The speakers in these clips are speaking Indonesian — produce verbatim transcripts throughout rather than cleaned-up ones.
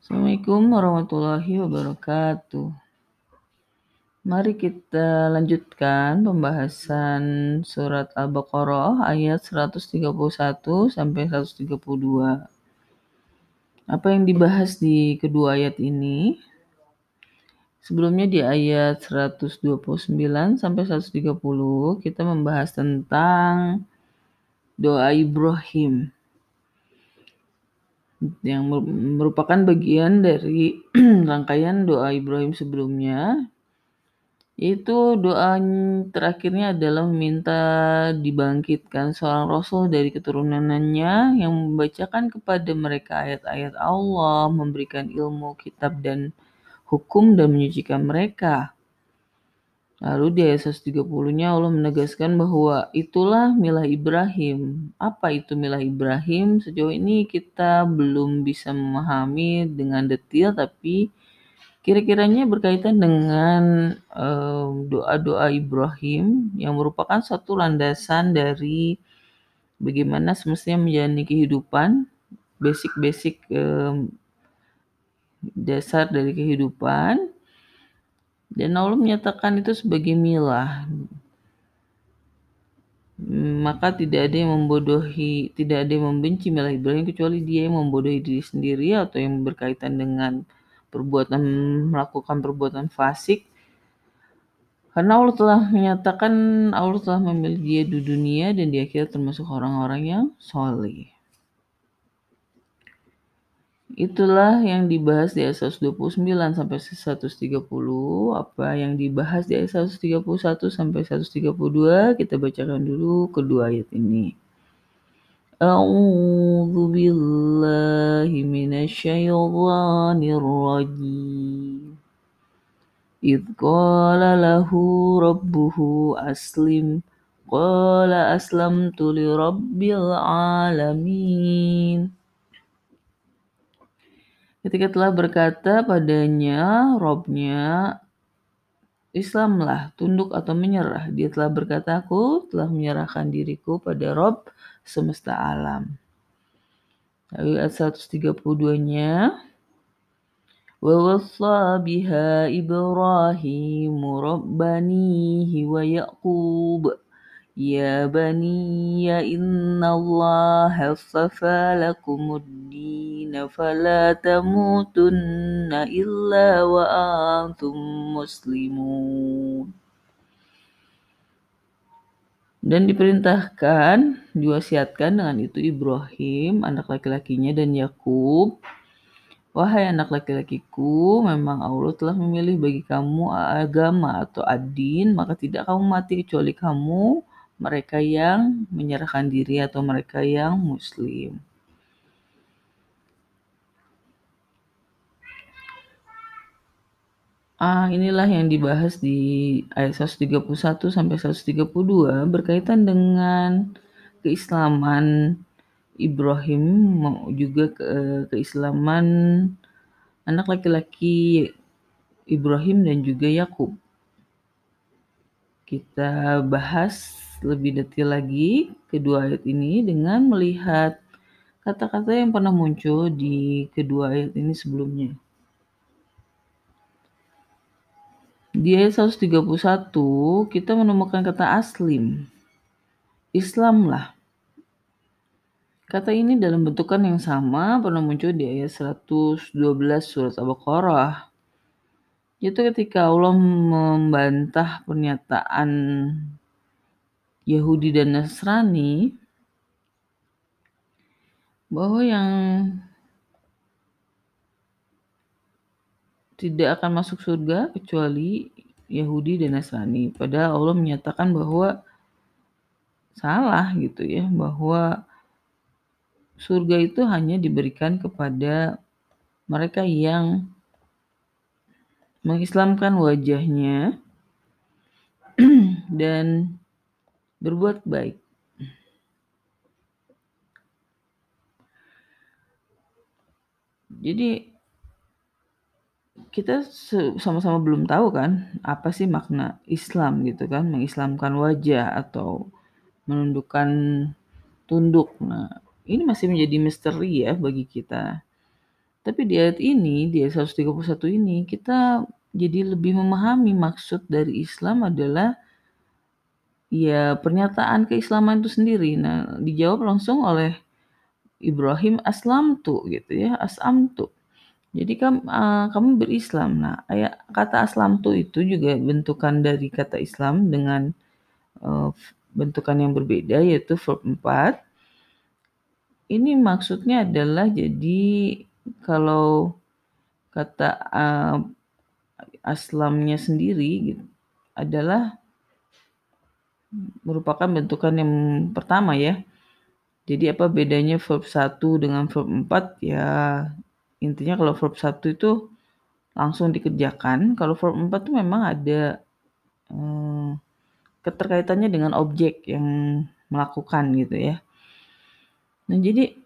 Assalamualaikum warahmatullahi wabarakatuh. Mari kita lanjutkan pembahasan surat Al-Baqarah ayat seratus tiga puluh satu sampai seratus tiga puluh dua. Apa yang dibahas di kedua ayat ini? Sebelumnya di ayat seratus dua puluh sembilan sampai seratus tiga puluh kita membahas tentang doa Ibrahim yang merupakan bagian dari rangkaian doa Ibrahim sebelumnya. Itu doa terakhirnya adalah meminta dibangkitkan seorang rasul dari keturunannya yang membacakan kepada mereka ayat-ayat Allah, memberikan ilmu, kitab, dan hukum, dan menyucikan mereka. Lalu di ayat seratus tiga puluh-nya Allah menegaskan bahwa itulah milah Ibrahim. Apa itu milah Ibrahim? Sejauh ini kita belum bisa memahami dengan detail, tapi kira-kiranya berkaitan dengan uh, doa-doa Ibrahim yang merupakan satu landasan dari bagaimana semestinya menjalani kehidupan, basic-basic um, dasar dari kehidupan. Dan Allah menyatakan itu sebagai milah. Maka tidak ada yang membodohi, tidak ada yang membenci milah Ibrahim kecuali dia yang membodohi diri sendiri atau yang berkaitan dengan perbuatan melakukan perbuatan fasik, karena Allah telah menyatakan Allah telah memilih dia di dunia dan di akhirat termasuk orang-orang yang soleh. Itulah yang dibahas di ayat seratus dua puluh sembilan sampai seratus tiga puluh. Apa yang dibahas di ayat seratus tiga puluh satu sampai seratus tiga puluh dua kita bacakan dulu kedua ayat ini. A'udzu billahi minasyaitonir rajim. Idz qala lahu rabbuhu aslim, qala aslamtu lirabbil alamin. Ketika telah berkata padanya Rabbnya, Islamlah, tunduk atau menyerah. Dia telah berkata, aku telah menyerahkan diriku pada Rabb semesta alam. Lalu ayat seratus tiga puluh dua-nya, wa wassa biha Ibrahim rabbanihi wa Yakub, ya bani ya innallaha astafa lakumuddin fala tamutunna illa wa antum muslimun. Dan diperintahkan, diwasiatkan dengan itu Ibrahim, anak laki-lakinya, dan Yakub, wahai anak laki-lakiku, memang Allah telah memilih bagi kamu agama atau ad-din, maka tidak kamu mati kecuali kamu mereka yang menyerahkan diri atau mereka yang muslim. Ah, inilah yang dibahas di ayat seratus tiga puluh satu sampai seratus tiga puluh dua berkaitan dengan keislaman Ibrahim, juga ke, keislaman anak laki-laki Ibrahim dan juga Yakub. Kita bahas lebih detail lagi kedua ayat ini dengan melihat kata-kata yang pernah muncul di kedua ayat ini sebelumnya. Di ayat seratus tiga puluh satu kita menemukan kata aslim, Islamlah. Kata ini dalam bentukan yang sama pernah muncul di ayat seratus dua belas surat Al-Baqarah. Yaitu ketika Allah membantah pernyataan Yahudi dan Nasrani bahwa yang tidak akan masuk surga kecuali Yahudi dan Nasrani. Padahal Allah menyatakan bahwa salah gitu ya, bahwa surga itu hanya diberikan kepada mereka yang mengislamkan wajahnya dan berbuat baik. Jadi kita sama-sama belum tahu kan apa sih makna Islam gitu kan, mengislamkan wajah atau menundukkan tunduk. Nah, ini masih menjadi misteri ya bagi kita. Tapi di ayat ini, di ayat seratus tiga puluh satu ini, kita jadi lebih memahami maksud dari Islam adalah ya pernyataan keislaman itu sendiri. Nah, dijawab langsung oleh Ibrahim, aslamtu gitu ya, aslamtu. Jadi kamu, uh, kamu berislam. Nah, kata aslamtu itu juga bentukan dari kata Islam dengan uh, bentukan yang berbeda, yaitu verb empat. Ini maksudnya adalah jadi kalau kata uh, aslamnya sendiri gitu, adalah merupakan bentukan yang pertama ya. Jadi apa bedanya verb satu dengan verb empat ya? Intinya kalau verb satu itu langsung dikerjakan. Kalau verb empat itu memang ada eh, keterkaitannya dengan objek yang melakukan gitu ya. Nah jadi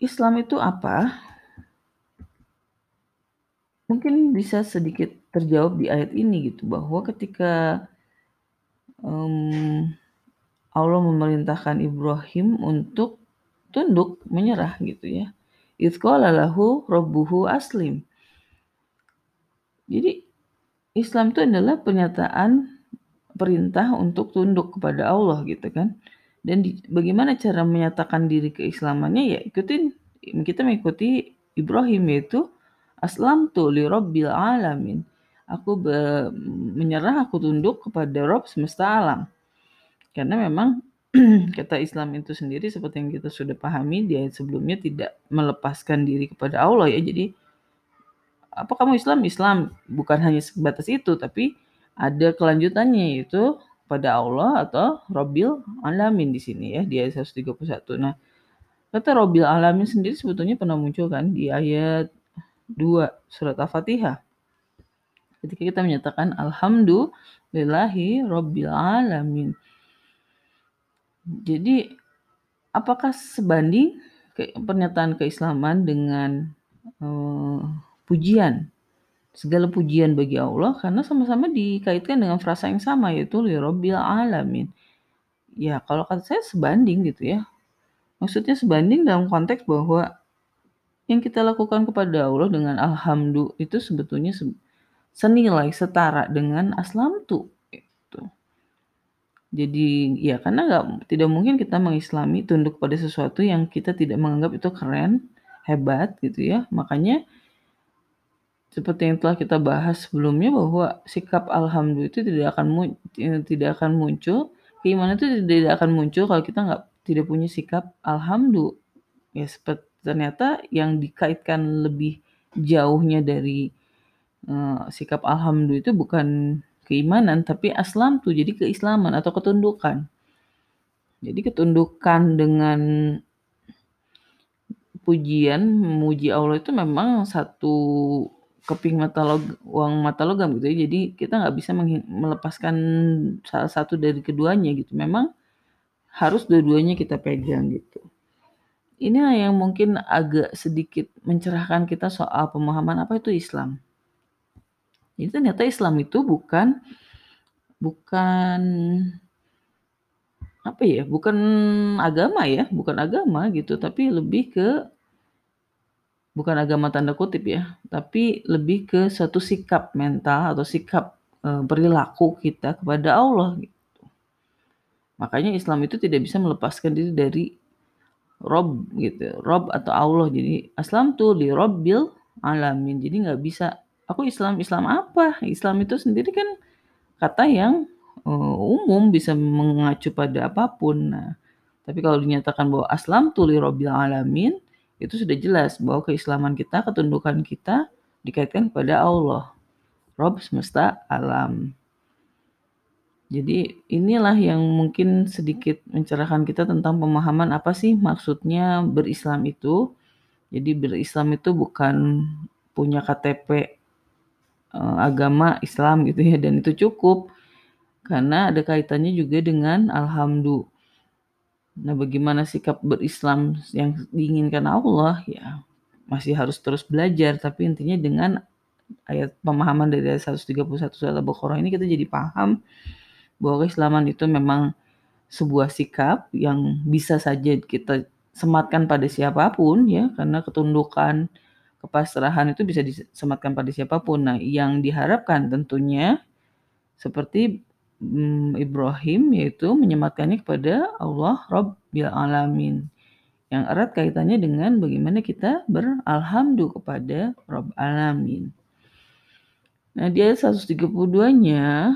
Islam itu apa? Mungkin bisa sedikit terjawab di ayat ini gitu. Bahwa ketika um, Allah memerintahkan Ibrahim untuk tunduk, menyerah gitu ya. Idz qala lahu rabbuhu aslim. Jadi Islam itu adalah pernyataan perintah untuk tunduk kepada Allah gitu kan. Dan di, bagaimana cara menyatakan diri keislamannya ya ikutin, kita mengikuti Ibrahim yaitu aslamtu li rabbil alamin. Aku be, menyerah, aku tunduk kepada Rabb semesta alam. Karena memang kata Islam itu sendiri seperti yang kita sudah pahami di ayat sebelumnya tidak melepaskan diri kepada Allah ya. Jadi apa kamu Islam? Islam bukan hanya sebatas itu tapi ada kelanjutannya yaitu pada Allah atau Rabbil Alamin di sini ya di ayat seratus tiga puluh satu. Nah, kata Rabbil Alamin sendiri sebetulnya pernah muncul kan di ayat dua surat Al-Fatihah. Ketika kita menyatakan alhamdulillahi Rabbil Alamin. Jadi apakah sebanding ke, pernyataan keislaman dengan eh, pujian? Segala pujian bagi Allah karena sama-sama dikaitkan dengan frasa yang sama yaitu li rabbil alamin. Ya kalau kata saya sebanding gitu ya. Maksudnya sebanding dalam konteks bahwa yang kita lakukan kepada Allah dengan alhamdulillah itu sebetulnya senilai setara dengan aslamtu. Jadi ya karena gak, tidak mungkin kita mengislami tunduk pada sesuatu yang kita tidak menganggap itu keren, hebat gitu ya. Makanya seperti yang telah kita bahas sebelumnya bahwa sikap alhamdulillah itu tidak akan tidak akan muncul, keimanan itu tidak akan muncul kalau kita nggak tidak punya sikap alhamdulillah. Ya seperti ternyata yang dikaitkan lebih jauhnya dari uh, sikap alhamdulillah itu bukan keimanan tapi aslam tuh jadi keislaman atau ketundukan. Jadi ketundukan dengan pujian memuji Allah itu memang satu keping mata log, uang mata logam gitu ya. Jadi kita nggak bisa melepaskan salah satu dari keduanya gitu. Memang harus dua-duanya kita pegang gitu. Inilah yang mungkin agak sedikit mencerahkan kita soal pemahaman apa itu Islam. Jadi ternyata Islam itu bukan bukan apa ya, bukan agama ya, bukan agama gitu, tapi lebih ke bukan agama tanda kutip ya, tapi lebih ke suatu sikap mental atau sikap e, perilaku kita kepada Allah gitu. Makanya Islam itu tidak bisa melepaskan diri dari Rob gitu, Rob atau Allah. Jadi Islam tuh di Robbil alamin. Jadi nggak bisa aku Islam, Islam apa? Islam itu sendiri kan kata yang uh, umum bisa mengacu pada apapun. Nah, tapi kalau dinyatakan bahwa aslam tu li rabbil alamin, itu sudah jelas bahwa keislaman kita, ketundukan kita dikaitkan kepada Allah, Rabb semesta alam. Jadi inilah yang mungkin sedikit mencerahkan kita tentang pemahaman apa sih maksudnya berislam itu. Jadi berislam itu bukan punya K T P agama Islam gitu ya, dan itu cukup karena ada kaitannya juga dengan alhamdulillah. Nah, bagaimana sikap berislam yang diinginkan Allah ya masih harus terus belajar, tapi intinya dengan ayat pemahaman dari ayat seratus tiga puluh satu surat Al-Baqarah ini kita jadi paham bahwa keislaman itu memang sebuah sikap yang bisa saja kita sematkan pada siapapun ya, karena ketundukan, kepasrahan itu bisa disematkan pada siapapun. Nah, yang diharapkan tentunya seperti hmm, Ibrahim, yaitu menyematkannya kepada Allah Rabbil Alamin, yang erat kaitannya dengan bagaimana kita beralhamdu kepada Rabbil Alamin. Nah, di ayat seratus tiga puluh dua-nya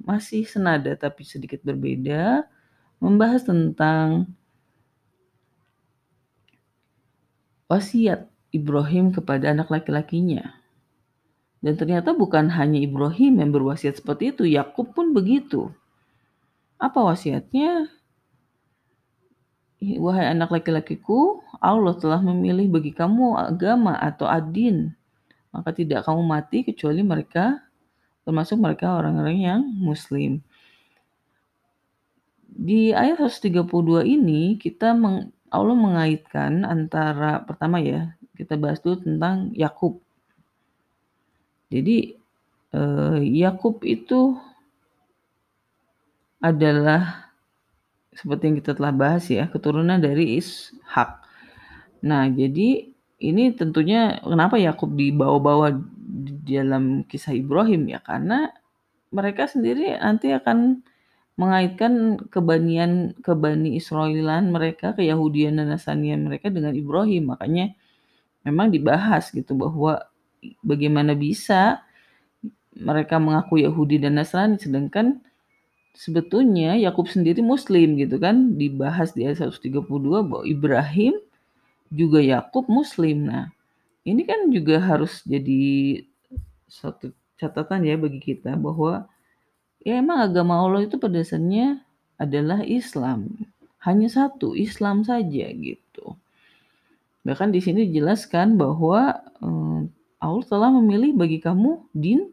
masih senada tapi sedikit berbeda, membahas tentang wasiat Ibrahim kepada anak laki-lakinya. Dan ternyata bukan hanya Ibrahim yang berwasiat seperti itu, Yakub pun begitu. Apa wasiatnya? Wahai anak laki-lakiku, Allah telah memilih bagi kamu agama atau adin, maka tidak kamu mati kecuali mereka, termasuk mereka orang-orang yang muslim. Di ayat seratus tiga puluh dua ini kita meng, Allah mengaitkan antara, pertama ya, kita bahas dulu tentang Yakub. Jadi eh, Yakub itu adalah seperti yang kita telah bahas ya, keturunan dari Ishak. Nah, jadi ini tentunya kenapa Yakub dibawa-bawa di dalam kisah Ibrahim ya, karena mereka sendiri nanti akan mengaitkan kebanian kebani Israelilan mereka, keyahudian dan Nasranian mereka dengan Ibrahim. Makanya memang dibahas gitu bahwa bagaimana bisa mereka mengaku Yahudi dan Nasrani, sedangkan sebetulnya Yakub sendiri Muslim gitu kan. Dibahas di ayat seratus tiga puluh dua bahwa Ibrahim juga Yakub Muslim. Nah, ini kan juga harus jadi satu catatan ya bagi kita bahwa ya emang agama Allah itu pada dasarnya adalah Islam, hanya satu Islam saja gitu. Bahkan di sini dijelaskan bahwa um, Allah telah memilih bagi kamu din,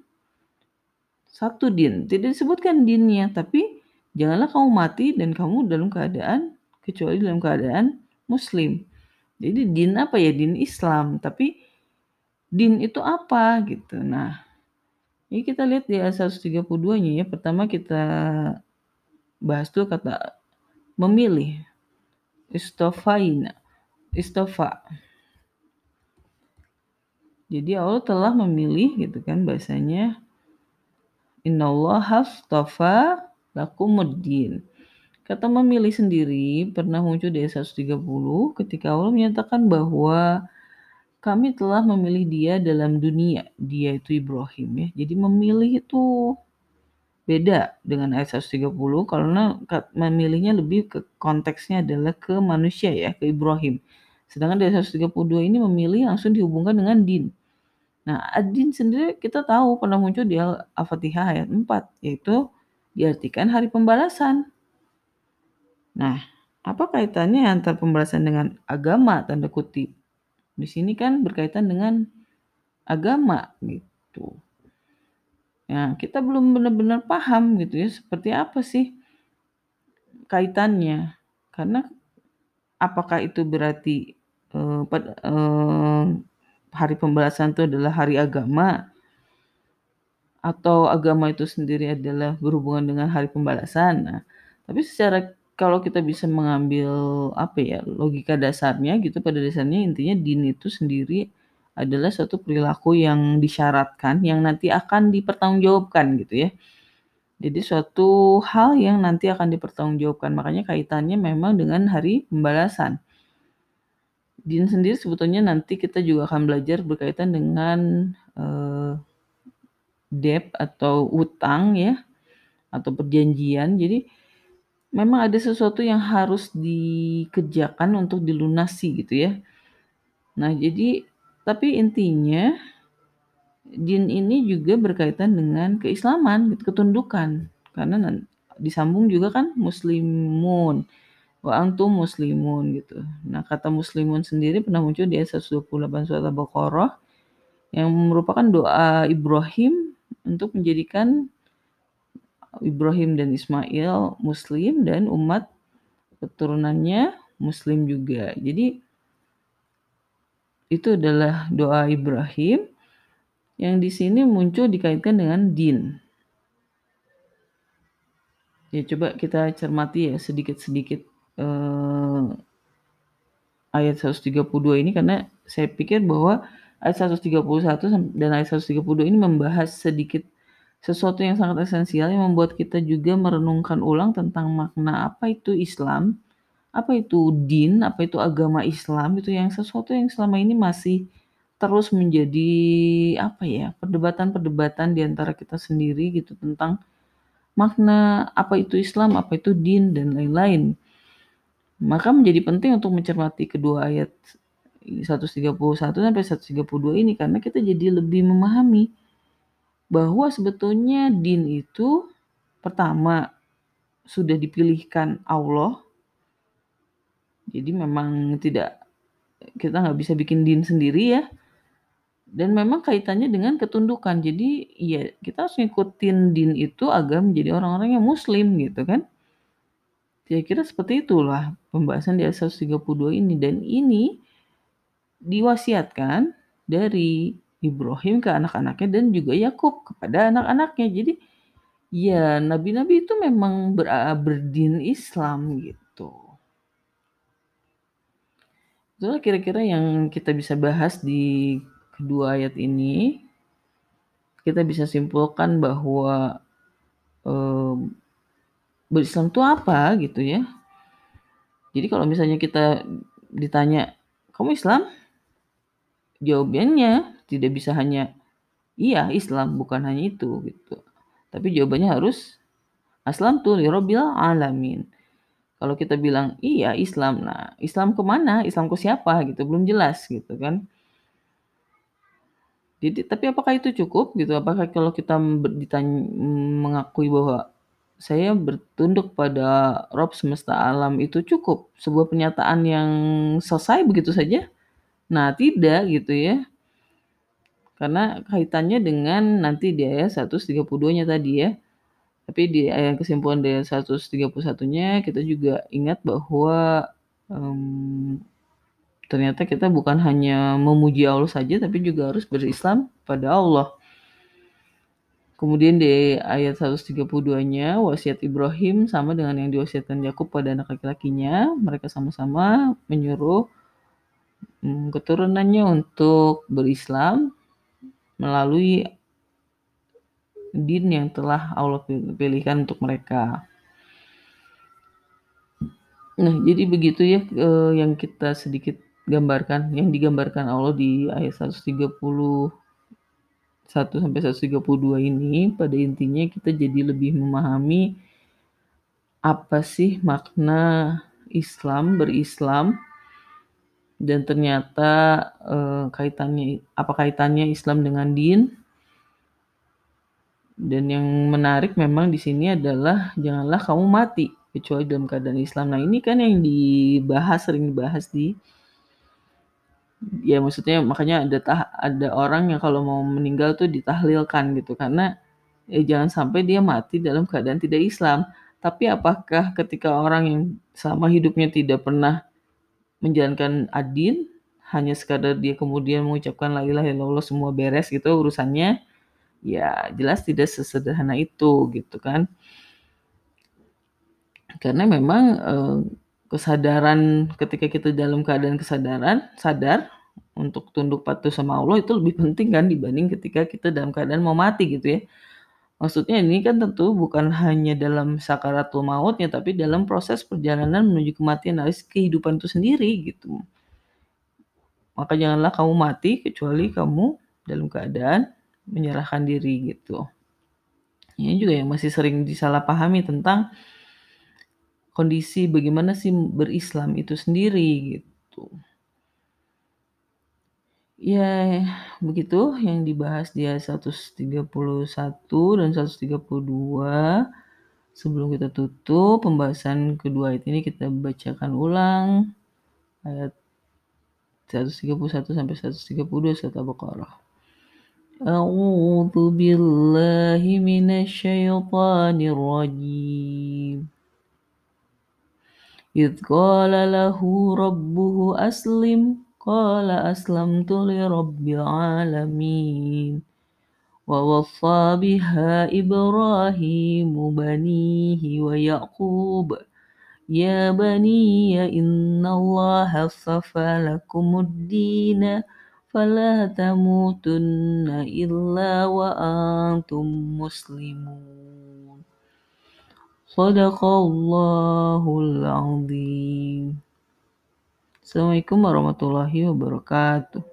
satu din. Tidak disebutkan dinnya, tapi janganlah kamu mati dan kamu dalam keadaan, kecuali dalam keadaan muslim. Jadi din apa ya? Din Islam. Tapi din itu apa gitu. Nah, ini kita lihat di ayat seratus tiga puluh dua-nya ya. Pertama kita bahas dulu kata memilih. Istofaina. Istofa. Jadi Allah telah memilih gitu kan bahasanya. Innallaha istafa lakumuddin. Kata memilih sendiri pernah muncul di ayat seratus tiga puluh ketika Allah menyatakan bahwa kami telah memilih dia dalam dunia. Dia itu Ibrahim ya. Jadi memilih itu beda dengan ayat seratus tiga puluh, karena memilihnya lebih ke konteksnya adalah ke manusia ya, ke Ibrahim. Sedangkan dari seratus tiga puluh dua ini memilih langsung dihubungkan dengan din. Nah, ad-din sendiri kita tahu pernah muncul di Al-Fatihah ayat empat, yaitu diartikan hari pembalasan. Nah, apa kaitannya antara pembalasan dengan agama tanda kutip? Di sini kan berkaitan dengan agama gitu. Nah, kita belum benar-benar paham gitu ya, seperti apa sih kaitannya? Karena apakah itu berarti eh, pada, eh, hari pembalasan itu adalah hari agama, atau agama itu sendiri adalah berhubungan dengan hari pembalasan? Nah, tapi secara kalau kita bisa mengambil apa ya logika dasarnya gitu, pada dasarnya intinya din itu sendiri adalah suatu perilaku yang disyaratkan yang nanti akan dipertanggungjawabkan gitu ya. Jadi suatu hal yang nanti akan dipertanggungjawabkan, makanya kaitannya memang dengan hari pembalasan. Din sendiri sebetulnya nanti kita juga akan belajar berkaitan dengan eh, debt atau utang ya, atau perjanjian. Jadi memang ada sesuatu yang harus dikerjakan untuk dilunasi gitu ya. Nah, jadi tapi intinya din ini juga berkaitan dengan keislaman, ketundukan. Karena disambung juga kan muslimun, wa antum muslimun gitu. Nah, kata muslimun sendiri pernah muncul di ayat seratus dua puluh delapan surat Al-Baqarah yang merupakan doa Ibrahim untuk menjadikan Ibrahim dan Ismail muslim dan umat keturunannya muslim juga. Jadi itu adalah doa Ibrahim yang di sini muncul dikaitkan dengan din. Ya, coba kita cermati ya sedikit-sedikit eh, ayat seratus tiga puluh dua ini karena saya pikir bahwa ayat seratus tiga puluh satu dan ayat seratus tiga puluh dua ini membahas sedikit sesuatu yang sangat esensial yang membuat kita juga merenungkan ulang tentang makna apa itu Islam, apa itu din, apa itu agama Islam, itu yang sesuatu yang selama ini masih terus menjadi apa ya, perdebatan-perdebatan di antara kita sendiri gitu tentang makna apa itu Islam, apa itu din dan lain-lain. Maka menjadi penting untuk mencermati kedua ayat seratus tiga puluh satu sampai seratus tiga puluh dua ini karena kita jadi lebih memahami bahwa sebetulnya din itu pertama sudah dipilihkan Allah. Jadi memang tidak, kita nggak bisa bikin din sendiri ya. Dan memang kaitannya dengan ketundukan. Jadi ya kita harus ngikutin din itu agar menjadi orang-orang yang muslim gitu kan. Kira-kira seperti itulah pembahasan di ayat seratus tiga puluh dua ini. Dan ini diwasiatkan dari Ibrahim ke anak-anaknya dan juga Yakub kepada anak-anaknya. Jadi ya nabi-nabi itu memang ber- berdin Islam gitu. Itulah kira-kira yang kita bisa bahas di kedua ayat ini. Kita bisa simpulkan bahwa e, berislam itu apa gitu ya. Jadi kalau misalnya kita ditanya, kamu Islam? Jawabannya tidak bisa hanya, iya Islam, bukan hanya itu gitu. Tapi jawabannya harus, aslamtu lirabbil alamin. Kalau kita bilang, iya Islam, nah Islam kemana? Islam ke siapa gitu, belum jelas gitu kan. Jadi, tapi apakah itu cukup gitu? Apakah kalau kita ditanya, mengakui bahwa saya bertunduk pada Rabb semesta alam itu cukup? Sebuah pernyataan yang selesai begitu saja? Nah, tidak gitu ya. Karena kaitannya dengan nanti di ayat seratus tiga puluh dua-nya tadi ya. Tapi di ayat kesimpulan dari seratus tiga puluh satu-nya kita juga ingat bahwa Um, ternyata kita bukan hanya memuji Allah saja, tapi juga harus berislam pada Allah. Kemudian di ayat seratus tiga puluh dua-nya, wasiat Ibrahim sama dengan yang diwasiatkan Yakub pada anak laki-lakinya. Mereka sama-sama menyuruh hmm, keturunannya untuk berislam melalui din yang telah Allah pilihkan untuk mereka. Nah, jadi begitu ya eh, yang kita sedikit gambarkan, yang digambarkan Allah di ayat seratus tiga puluh satu sampai seratus tiga puluh dua ini. Pada intinya kita jadi lebih memahami apa sih makna Islam, berislam, dan ternyata eh, kaitannya apa kaitannya Islam dengan din. Dan yang menarik memang di sini adalah janganlah kamu mati kecuali dalam keadaan Islam. Nah, ini kan yang dibahas, sering dibahas di ya maksudnya makanya ada tah, ada orang yang kalau mau meninggal tuh ditahlilkan gitu karena ya jangan sampai dia mati dalam keadaan tidak Islam. Tapi apakah ketika orang yang selama hidupnya tidak pernah menjalankan adin, hanya sekadar dia kemudian mengucapkan la ilaha illallah semua beres gitu urusannya? Ya jelas tidak sesederhana itu gitu kan. Karena memang eh, kesadaran ketika kita dalam keadaan kesadaran, sadar untuk tunduk patuh sama Allah itu lebih penting kan dibanding ketika kita dalam keadaan mau mati gitu ya. Maksudnya ini kan tentu bukan hanya dalam sakaratul mautnya tapi dalam proses perjalanan menuju kematian alias kehidupan itu sendiri gitu. Maka janganlah kamu mati kecuali kamu dalam keadaan menyerahkan diri gitu. Ini juga yang masih sering disalahpahami tentang kondisi bagaimana sih berislam itu sendiri gitu. Ya begitu yang dibahas di ayat seratus tiga puluh satu dan seratus tiga puluh dua. Sebelum kita tutup pembahasan kedua ayat ini kita bacakan ulang ayat seratus tiga puluh satu sampai seratus tiga puluh dua serta Al-Baqarah. A'udzu billahi minasy syaithanir rajim. Idz qala lahu rabbuhu aslim, qala aslamtu lirabbil alamin. Wa wassa biha Ibrahim banihi wa Yaqub Ya baniya innallaha safa lakumuddina fala tamutunna illa wa antum muslimun. Shadaqallahul azim. Assalamualaikum warahmatullahi wabarakatuh.